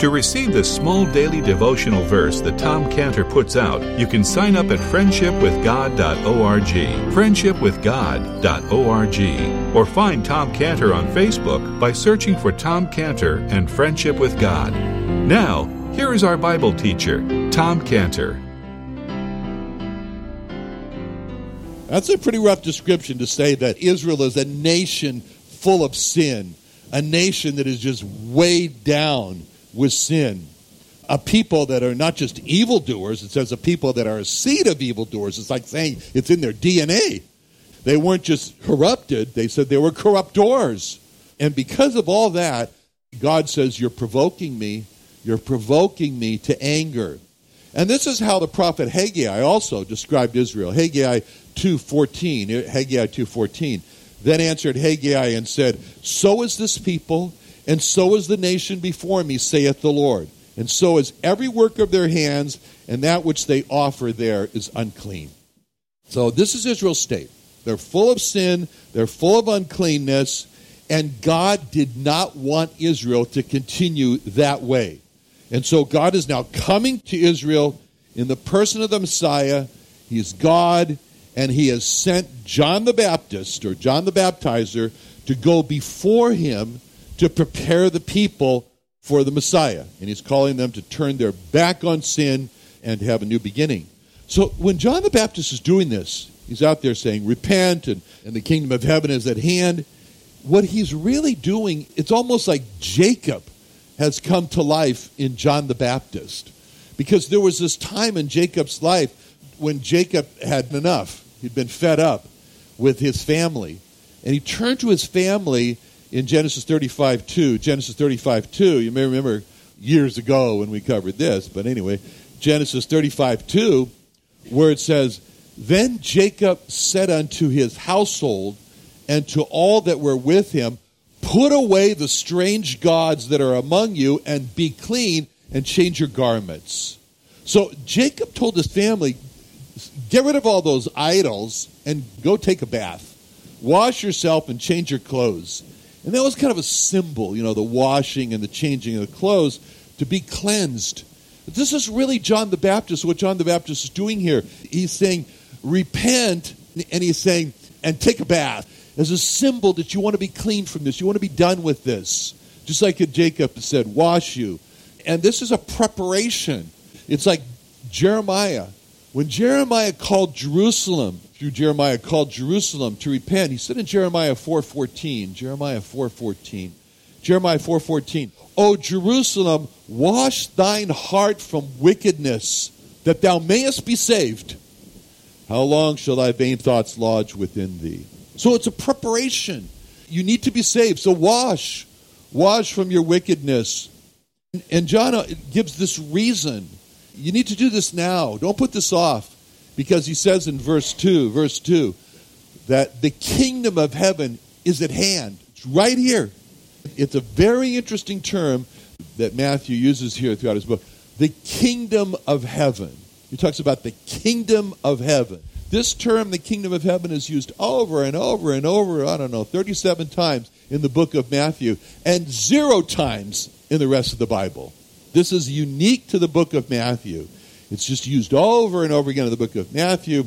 To receive this small daily devotional verse that Tom Cantor puts out, you can sign up at friendshipwithgod.org, friendshipwithgod.org, or find Tom Cantor on Facebook by searching for Tom Cantor and Friendship with God. Now, here is our Bible teacher, Tom Cantor. That's a pretty rough description to say that Israel is a nation full of sin, a nation that is just weighed down with sin, a people that are not just evildoers. It says a people that are a seed of evildoers. It's like saying it's in their DNA. They weren't just corrupted. They said they were corruptors. And because of all that, God says, you're provoking me. You're provoking me to anger. And this is how the prophet Haggai also described Israel. Haggai 2:14. Then answered Haggai and said, "So is this people, and so is the nation before me, saith the Lord. And so is every work of their hands, and that which they offer there is unclean." So this is Israel's state. They're full of sin. They're full of uncleanness. And God did not want Israel to continue that way. And so God is now coming to Israel in the person of the Messiah. He is God. And he has sent John the Baptist, or John the Baptizer, to go before him to prepare the people for the Messiah. And he's calling them to turn their back on sin and have a new beginning. So when John the Baptist is doing this, he's out there saying, repent, and the kingdom of heaven is at hand. What he's really doing, it's almost like Jacob has come to life in John the Baptist. Because there was this time in Jacob's life when Jacob had enough. He'd been fed up with his family. And he turned to his family in Genesis 35:2. Genesis 35:2, you may remember years ago when we covered this, but anyway, Genesis 35:2, where it says, "Then Jacob said unto his household and to all that were with him, put away the strange gods that are among you and be clean and change your garments." So Jacob told his family, get rid of all those idols and go take a bath. Wash yourself and change your clothes. And that was kind of a symbol, the washing and the changing of the clothes, to be cleansed. But this is really John the Baptist, what John the Baptist is doing here. He's saying, repent, and he's saying, and take a bath, as a symbol that you want to be clean from this. You want to be done with this. Just like Jacob said, wash you. And this is a preparation. It's like Jeremiah. When Jeremiah called Jerusalem, to repent, he said in Jeremiah 4:14, "O Jerusalem, wash thine heart from wickedness, that thou mayest be saved. How long shall thy vain thoughts lodge within thee?" So it's a preparation. You need to be saved. So wash from your wickedness. And John gives this reason. You need to do this now. Don't put this off. Because he says in verse 2, that the kingdom of heaven is at hand. It's right here. It's a very interesting term that Matthew uses here throughout his book. The kingdom of heaven. He talks about the kingdom of heaven. This term, the kingdom of heaven, is used over and over and over, 37 times in the book of Matthew, and 0 times in the rest of the Bible. This is unique to the book of Matthew. It's just used over and over again in the book of Matthew.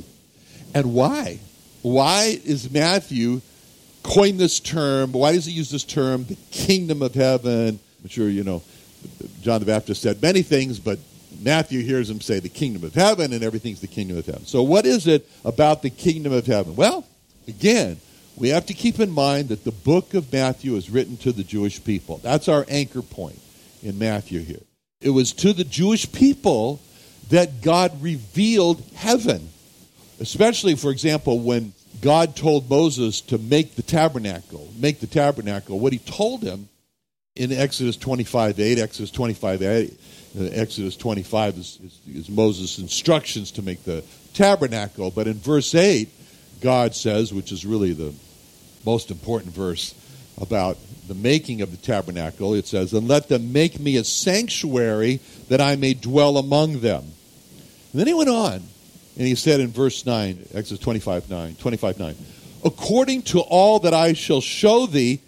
And why? Why is Matthew coin this term? Why does he use this term, the kingdom of heaven? I'm sure John the Baptist said many things, but Matthew hears him say the kingdom of heaven, and everything's the kingdom of heaven. So what is it about the kingdom of heaven? Well, again, we have to keep in mind that the book of Matthew is written to the Jewish people. That's our anchor point in Matthew here. It was to the Jewish people that God revealed heaven. Especially, for example, when God told Moses to make the tabernacle, what he told him in Exodus 25:8, Exodus 25 is Moses' instructions to make the tabernacle. But in verse 8, God says, which is really the most important verse about the making of the tabernacle, it says, "And let them make me a sanctuary that I may dwell among them." And then he went on, and he said in verse 9, Exodus 25:9, "According to all that I shall show thee,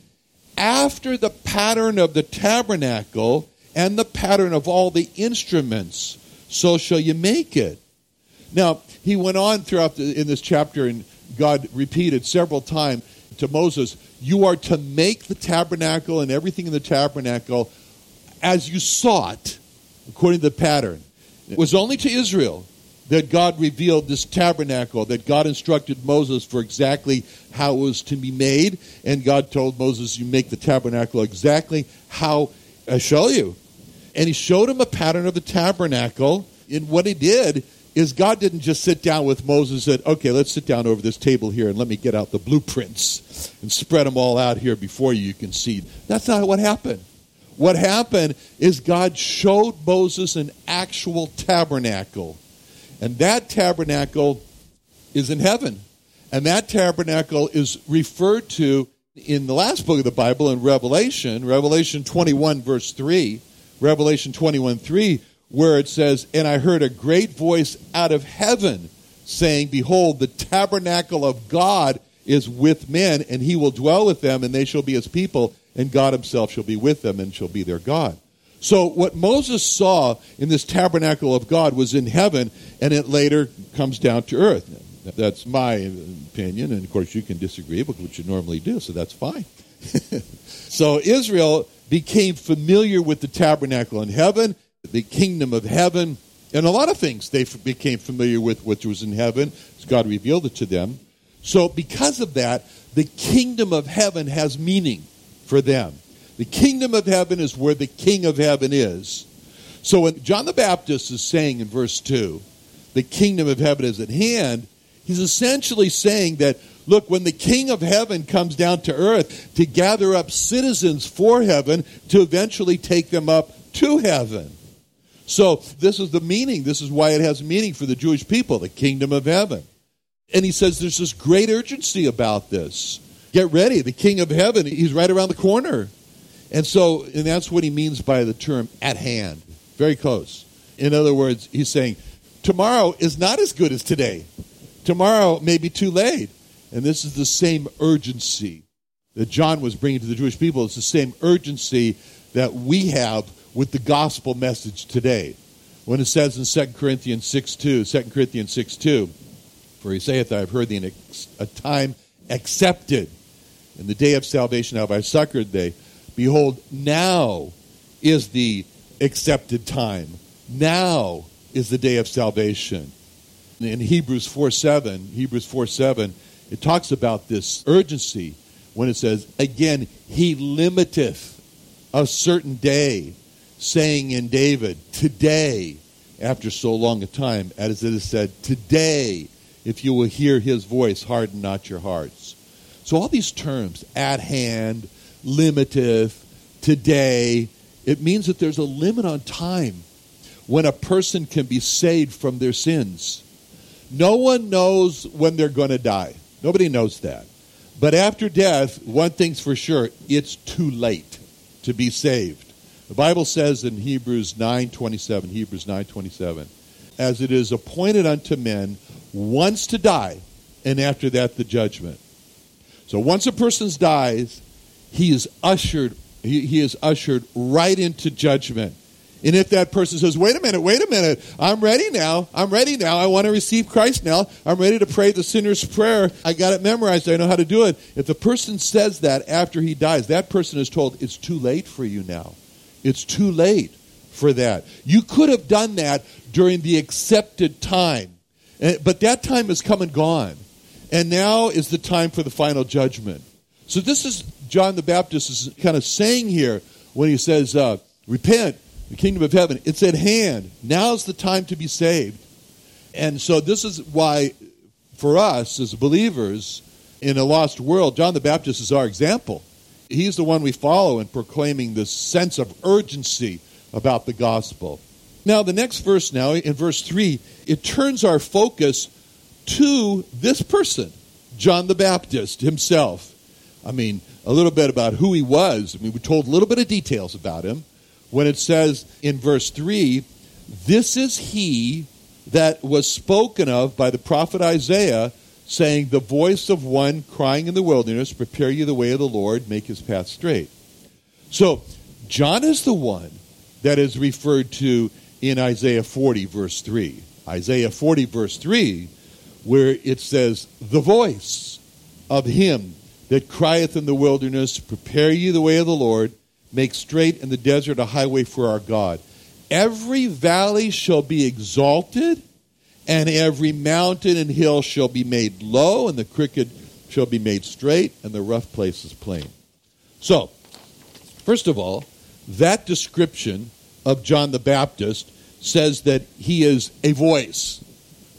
after the pattern of the tabernacle and the pattern of all the instruments, so shall you make it." Now, he went on throughout in this chapter, and God repeated several times to Moses, "You are to make the tabernacle and everything in the tabernacle as you saw it, according to the pattern." It was only to Israel that God revealed this tabernacle, that God instructed Moses for exactly how it was to be made. And God told Moses, "You make the tabernacle exactly how I show you." And he showed him a pattern of the tabernacle. And what he did is, God didn't just sit down with Moses and said, "Okay, let's sit down over this table here and let me get out the blueprints and spread them all out here before you can see." That's not what happened. What happened is God showed Moses an actual tabernacle. And that tabernacle is in heaven. And that tabernacle is referred to in the last book of the Bible, in Revelation, Revelation 21, verse 3, Revelation 21, 3, where it says, "And I heard a great voice out of heaven saying, Behold, the tabernacle of God is with men, and he will dwell with them, and they shall be his people, and God himself shall be with them and shall be their God." So what Moses saw in this tabernacle of God was in heaven, and it later comes down to earth. That's my opinion, and of course you can disagree, which you normally do, so that's fine. So Israel became familiar with the tabernacle in heaven, the kingdom of heaven, and a lot of things they became familiar with which was in heaven, as God revealed it to them. So because of that, the kingdom of heaven has meaning for them. The kingdom of heaven is where the king of heaven is. So when John the Baptist is saying in verse 2, the kingdom of heaven is at hand, he's essentially saying that, look, when the king of heaven comes down to earth to gather up citizens for heaven, to eventually take them up to heaven. So this is the meaning. This is why it has meaning for the Jewish people, the kingdom of heaven. And he says there's this great urgency about this. Get ready. The king of heaven, he's right around the corner. And that's what he means by the term "at hand." Very close. In other words, he's saying, tomorrow is not as good as today. Tomorrow may be too late. And this is the same urgency that John was bringing to the Jewish people. It's the same urgency that we have with the gospel message today. When it says in 2 Corinthians 6:2, "For he saith, I have heard thee in a time accepted, and the day of salvation have I succored thee. Behold, now is the accepted time. Now is the day of salvation." In Hebrews 4:7, it talks about this urgency when it says, "Again, he limiteth a certain day, saying in David, Today, after so long a time, as it is said, Today, if you will hear his voice, harden not your hearts." So all these terms, "at hand," "limiteth," "today," it means that there's a limit on time when a person can be saved from their sins. No one knows when they're going to die. Nobody knows that. But after death, one thing's for sure, it's too late to be saved. The Bible says in Hebrews 9:27, "As it is appointed unto men once to die, and after that the judgment." So once a person dies, he is ushered right into judgment. And if that person says, wait a minute, I'm ready now, I want to receive Christ now, I'm ready to pray the sinner's prayer, I got it memorized, I know how to do it. If the person says that after he dies, that person is told, it's too late for you now. It's too late for that. You could have done that during the accepted time, but that time has come and gone. And now is the time for the final judgment. So this is John the Baptist is kind of saying here when he says, repent, the kingdom of heaven, it's at hand. Now's the time to be saved. And so this is why for us as believers in a lost world, John the Baptist is our example. He's the one we follow in proclaiming this sense of urgency about the gospel. Now, the next verse now, in verse 3, it turns our focus to this person, John the Baptist himself. I mean, a little bit about who he was. I mean, we're told a little bit of details about him. When it says in verse 3, this is he that was spoken of by the prophet Isaiah, saying, the voice of one crying in the wilderness, prepare you the way of the Lord, make his path straight. So, John is the one that is referred to in Isaiah 40, verse 3. Isaiah 40, verse 3, where it says, the voice of him that crieth in the wilderness, prepare ye the way of the Lord, make straight in the desert a highway for our God. Every valley shall be exalted, and every mountain and hill shall be made low, and the crooked shall be made straight, and the rough places plain. So, first of all, that description of John the Baptist says that he is a voice.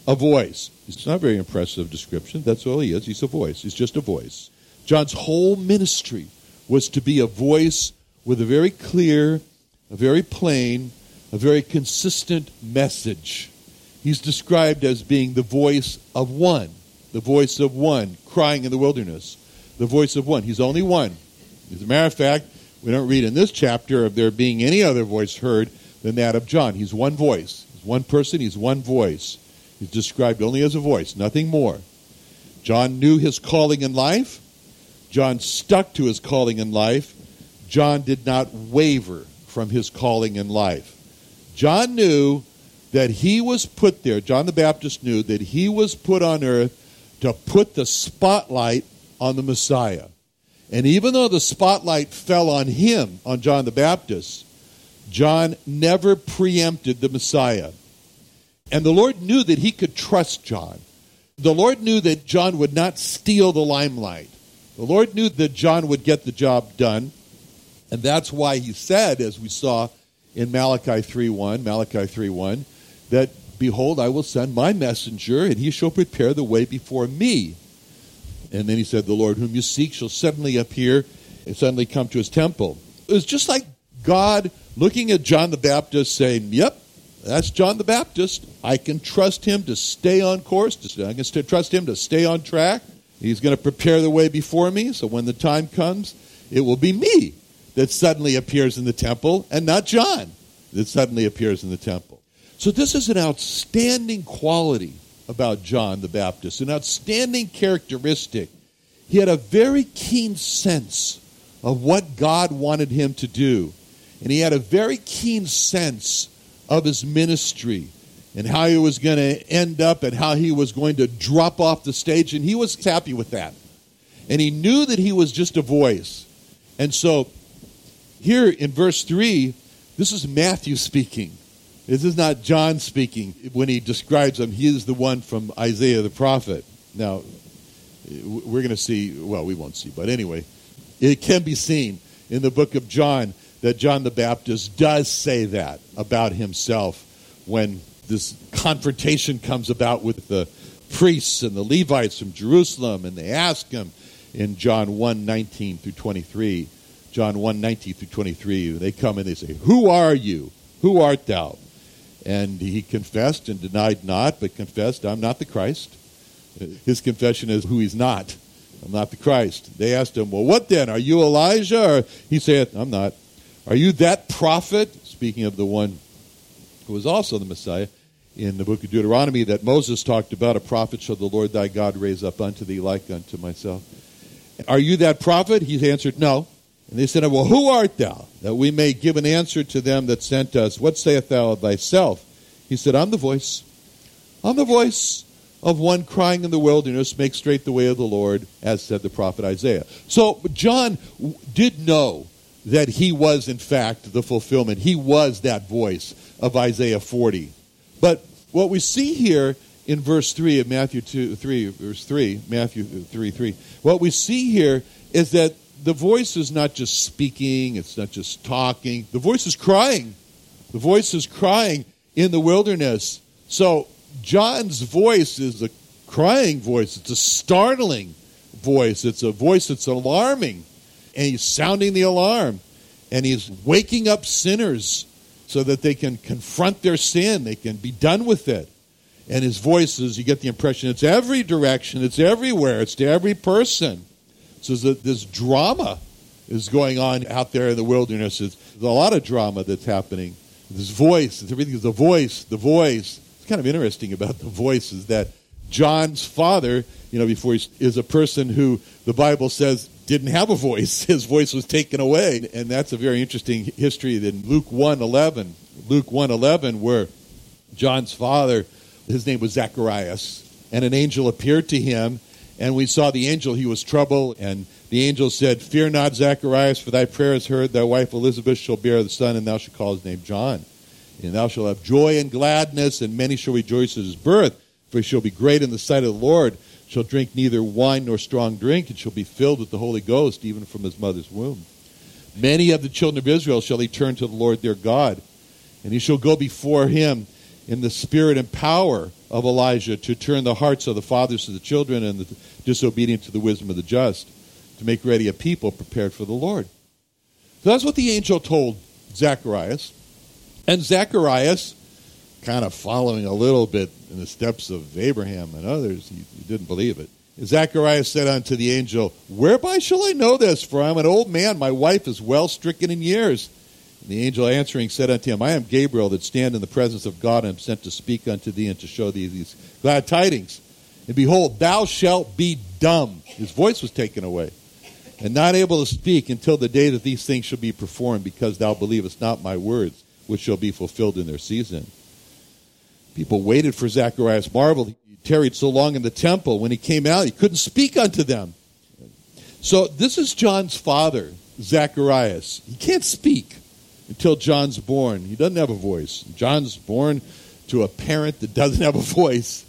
A voice. It's not a very impressive description. That's all he is. He's a voice. He's just a voice. John's whole ministry was to be a voice with a very clear, a very plain, a very consistent message. He's described as being the voice of one crying in the wilderness, the voice of one. He's only one. As a matter of fact, we don't read in this chapter of there being any other voice heard than that of John. He's one voice. He's one person. He's one voice. He's described only as a voice, nothing more. John knew his calling in life. John stuck to his calling in life. John did not waver from his calling in life. John knew that he was put there. John the Baptist knew that he was put on earth to put the spotlight on the Messiah. And even though the spotlight fell on him, on John the Baptist, John never preempted the Messiah. And the Lord knew that he could trust John. The Lord knew that John would not steal the limelight. The Lord knew that John would get the job done. And that's why he said, as we saw in Malachi 3:1, that, behold, I will send my messenger, and he shall prepare the way before me. And then he said, the Lord whom you seek shall suddenly appear and suddenly come to his temple. It was just like God looking at John the Baptist saying, yep, that's John the Baptist. I can trust him to stay on course. I can trust him to stay on track. He's going to prepare the way before me, so when the time comes, it will be me that suddenly appears in the temple and not John that suddenly appears in the temple. So this is an outstanding quality about John the Baptist, an outstanding characteristic. He had a very keen sense of what God wanted him to do, and he had a very keen sense of his ministry and how he was going to end up and how he was going to drop off the stage, and he was happy with that. And he knew that he was just a voice. And so here in verse 3, this is Matthew speaking. This is not John speaking. When he describes him, he is the one from Isaiah the prophet. Now, we're going to see, well, we won't see, but anyway, it can be seen in the book of John that John the Baptist does say that about himself when this confrontation comes about with the priests and the Levites from Jerusalem, and they ask him in John 1:19 through 23, they come and they say, who are you? Who art thou? And he confessed and denied not, but confessed, I'm not the Christ. His confession is who he's not. I'm not the Christ. They asked him, well, what then? Are you Elijah? Or he saith, I'm not. Are you that prophet? Speaking of the one who was also the Messiah in the book of Deuteronomy that Moses talked about, a prophet shall the Lord thy God raise up unto thee like unto myself. Are you that prophet? He answered, no. And they said, well, who art thou? That we may give an answer to them that sent us. What sayest thou of thyself? He said, I'm the voice. I'm the voice of one crying in the wilderness, make straight the way of the Lord, as said the prophet Isaiah. So John did know that he was, in fact, the fulfillment. He was that voice of Isaiah 40. But what we see here in verse 3 of Matthew 3, what we see here is that the voice is not just speaking, it's not just talking. The voice is crying. The voice is crying in the wilderness. So John's voice is a crying voice. It's a startling voice. It's a voice that's alarming. And he's sounding the alarm. And he's waking up sinners so that they can confront their sin. They can be done with it. And his voice is, you get the impression, it's every direction. It's everywhere. It's to every person. So this drama is going on out there in the wilderness. There's a lot of drama that's happening. This voice, everything is the voice, the voice. It's kind of interesting about the voice is that John's father, before he is a person who the Bible says didn't have a voice. His voice was taken away. And that's a very interesting history in Luke 1:11, where John's father, his name was Zacharias, and an angel appeared to him, and we saw the angel, he was troubled, and the angel said, "Fear not, Zacharias, for thy prayer is heard. Thy wife Elizabeth shall bear the son, and thou shalt call his name John. And thou shalt have joy and gladness, and many shall rejoice at his birth, for he shall be great in the sight of the Lord, shall drink neither wine nor strong drink, and shall be filled with the Holy Ghost, even from his mother's womb. Many of the children of Israel shall he turn to the Lord their God, and he shall go before him in the spirit and power of Elijah, to turn the hearts of the fathers to the children and the disobedient to the wisdom of the just, to make ready a people prepared for the Lord." So that's what the angel told Zacharias. And Zacharias, kind of following a little bit in the steps of Abraham and others, he didn't believe it. Zacharias said unto the angel, "Whereby shall I know this? For I am an old man, my wife is well stricken in years." The angel answering said unto him, "I am Gabriel, that stand in the presence of God, and am sent to speak unto thee, and to show thee these glad tidings. And behold, thou shalt be dumb." His voice was taken away. "And not able to speak until the day that these things shall be performed, because thou believest not my words, which shall be fulfilled in their season." People waited for Zacharias, marveled. He tarried so long in the temple. When he came out, he couldn't speak unto them. So this is John's father, Zacharias. He can't speak until John's born. He doesn't have a voice. John's born to a parent that doesn't have a voice.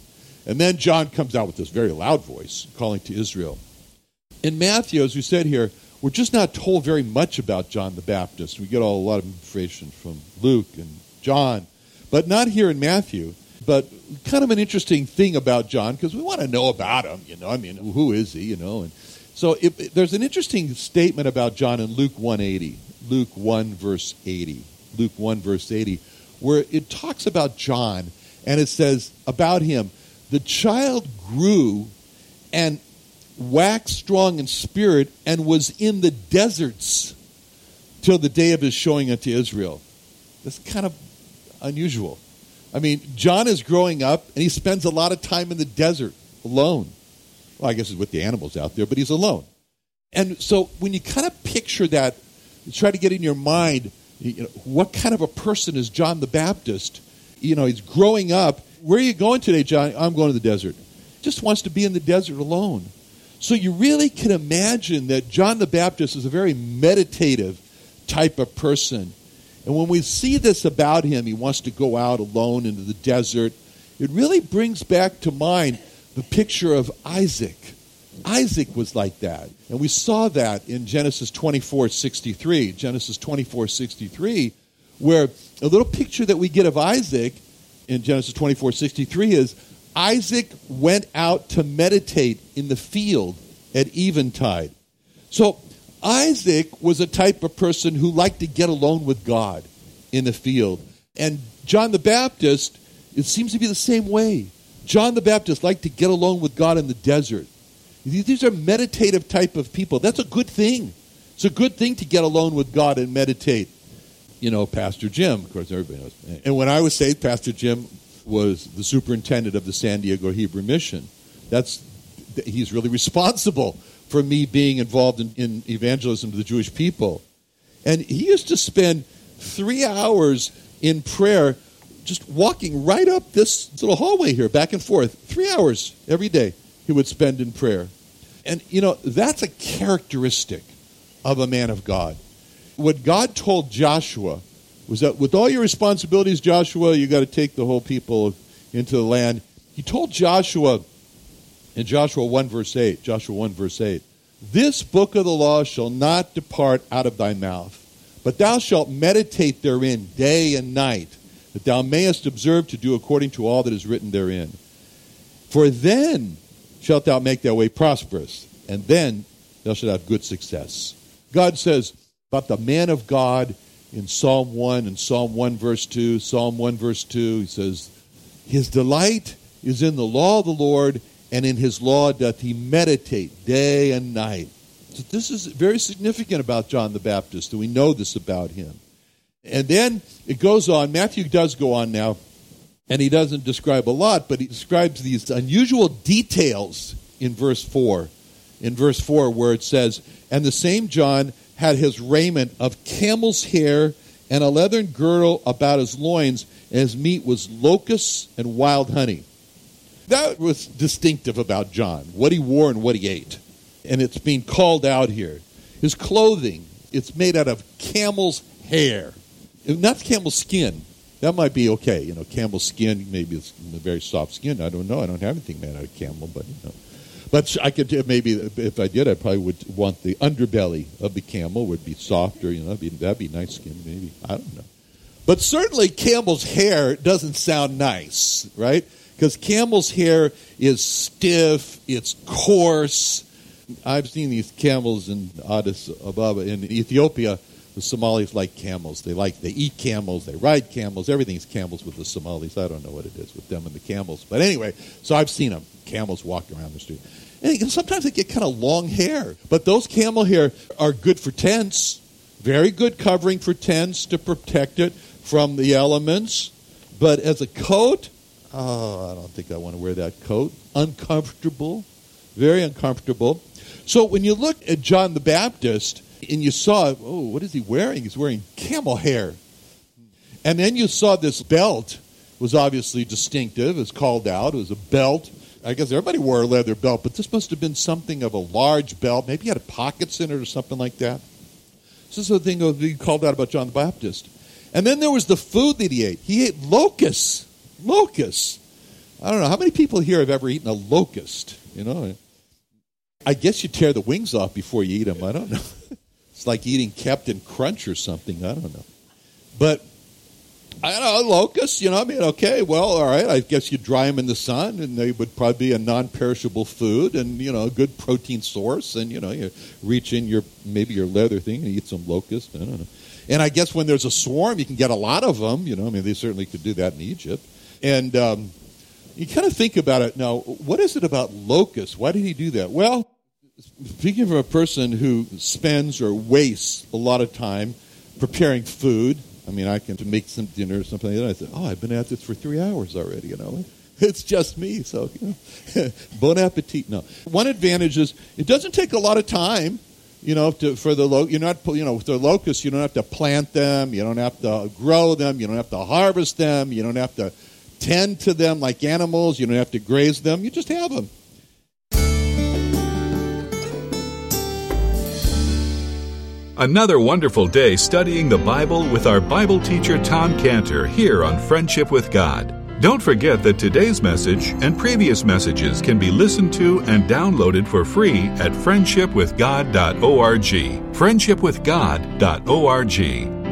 And then John comes out with this very loud voice, calling to Israel. In Matthew, as we said here, we're just not told very much about John the Baptist. We get a lot of information from Luke and John, but not here in Matthew. But kind of an interesting thing about John, because we want to know about him, who is he, And so there's an interesting statement about John in Luke 1, verse 80, where it talks about John, and it says about him, "The child grew and waxed strong in spirit, and was in the deserts till the day of his showing unto Israel." That's kind of unusual. John is growing up, and he spends a lot of time in the desert alone. Well, I guess it's with the animals out there, but he's alone. And so when you kind of picture that, try to get in your mind, what kind of a person is John the Baptist? He's growing up. "Where are you going today, John?" "I'm going to the desert." Just wants to be in the desert alone. So you really can imagine that John the Baptist is a very meditative type of person. And when we see this about him, he wants to go out alone into the desert. It really brings back to mind the picture of Isaac. Isaac was like that, and we saw that in Genesis 24:63, where a little picture that we get of Isaac in Genesis 24:63 is Isaac went out to meditate in the field at eventide. So Isaac was a type of person who liked to get alone with God in the field, and John the Baptist, it seems to be the same way. John the Baptist liked to get alone with God in the desert. These are meditative type of people. That's a good thing. It's a good thing to get alone with God and meditate. Pastor Jim, of course, everybody knows. And when I was saved, Pastor Jim was the superintendent of the San Diego Hebrew Mission. He's really responsible for me being involved in evangelism to the Jewish people. And he used to spend 3 hours in prayer just walking right up this little hallway here, back and forth, 3 hours every day. He would spend in prayer. And, that's a characteristic of a man of God. What God told Joshua was that with all your responsibilities, Joshua, you got to take the whole people into the land. He told Joshua in Joshua 1, verse 8, "This book of the law shall not depart out of thy mouth, but thou shalt meditate therein day and night, that thou mayest observe to do according to all that is written therein. For then shalt thou make thy way prosperous, and then thou shalt have good success. God says about the man of God in Psalm 1 and Psalm 1 verse 2, Psalm 1 verse 2, he says, his delight is in the law of the Lord, and in his law doth he meditate day and night. So this is very significant about John the Baptist, that we know this about him. And then it goes on, Matthew does go on now, and he doesn't describe a lot, but he describes these unusual details in verse 4. In verse 4 where it says, and the same John had his raiment of camel's hair and a leathern girdle about his loins, and his meat was locusts and wild honey. That was distinctive about John, what he wore and what he ate. And it's being called out here. His clothing, it's made out of camel's hair. Not camel skin. That might be okay. You know, camel skin, maybe it's very soft skin. I don't know. I don't have anything made out of camel, but you know. But I could, maybe if I did, I probably would want the underbelly of the camel would be softer. You know, that'd be nice skin, maybe. I don't know. But certainly camel's hair doesn't sound nice, right? Because camel's hair is stiff, it's coarse. I've seen these camels in Addis Ababa in Ethiopia. The Somalis like camels. They eat camels. They ride camels. Everything's camels with the Somalis. I don't know what it is with them and the camels. But anyway, so I've seen them. Camels walk around the street. And sometimes they get kind of long hair. But those camel hair are good for tents. Very good covering for tents to protect it from the elements. But as a coat, oh, I don't think I want to wear that coat. Uncomfortable. Very uncomfortable. So when you look at John the Baptist, and you saw, oh, what is he wearing? He's wearing camel hair. And then you saw this belt. It was obviously distinctive. It's called out. It was a belt. I guess everybody wore a leather belt, but this must have been something of a large belt. Maybe it had pockets in it or something like that. This is the thing that we called out about John the Baptist. And then there was the food that he ate. He ate locusts. Locusts. I don't know. How many people here have ever eaten a locust? You know, I guess you tear the wings off before you eat them. I don't know. It's like eating Captain Crunch or something. I don't know. But, I don't know, locusts, you know, I mean, okay, well, all right, I guess you dry them in the sun, and they would probably be a non-perishable food and, you know, a good protein source. And, you know, you reach in your leather thing and eat some locusts. I don't know. And I guess when there's a swarm, you can get a lot of them. You know, I mean, they certainly could do that in Egypt. And you kind of think about it. Now, what is it about locusts? Why did he do that? Well, speaking of a person who spends or wastes a lot of time preparing food, I mean, I can make some dinner or something like that. I said, oh, I've been at this for 3 hours already, you know. It's just me, so, you know. Bon appetit. No. One advantage is it doesn't take a lot of time, you know, with the locusts, you don't have to plant them, you don't have to grow them, you don't have to harvest them, you don't have to tend to them like animals, you don't have to graze them, you just have them. Another wonderful day studying the Bible with our Bible teacher Tom Cantor here on Friendship with God. Don't forget that today's message and previous messages can be listened to and downloaded for free at friendshipwithgod.org. friendshipwithgod.org.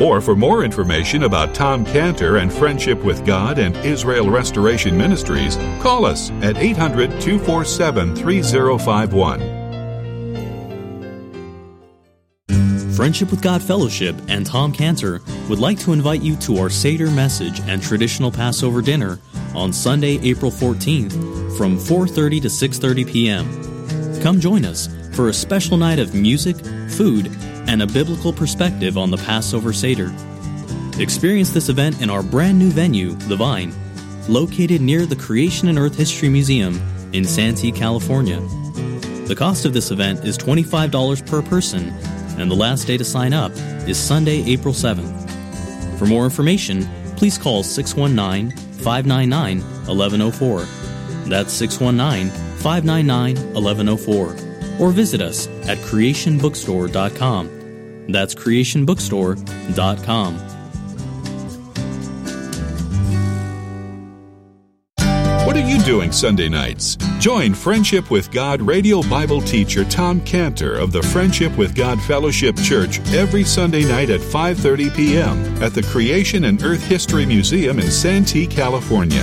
Or for more information about Tom Cantor and Friendship with God and Israel Restoration Ministries, call us at 800-247-3051. Friendship with God Fellowship and Tom Cantor would like to invite you to our Seder message and traditional Passover dinner on Sunday, April 14th from 4:30 to 6:30 p.m. Come join us for a special night of music, food, and a biblical perspective on the Passover Seder. Experience this event in our brand new venue, The Vine, located near the Creation and Earth History Museum in Santee, California. The cost of this event is $25 per person, and the last day to sign up is Sunday, April 7th. For more information, please call 619-599-1104. That's 619-599-1104. Or visit us at creationbookstore.com. That's creationbookstore.com. What are you doing Sunday nights? Join Friendship with God radio Bible teacher Tom Cantor of the Friendship with God Fellowship Church every Sunday night at 5:30 p.m. at the Creation and Earth History Museum in Santee, California.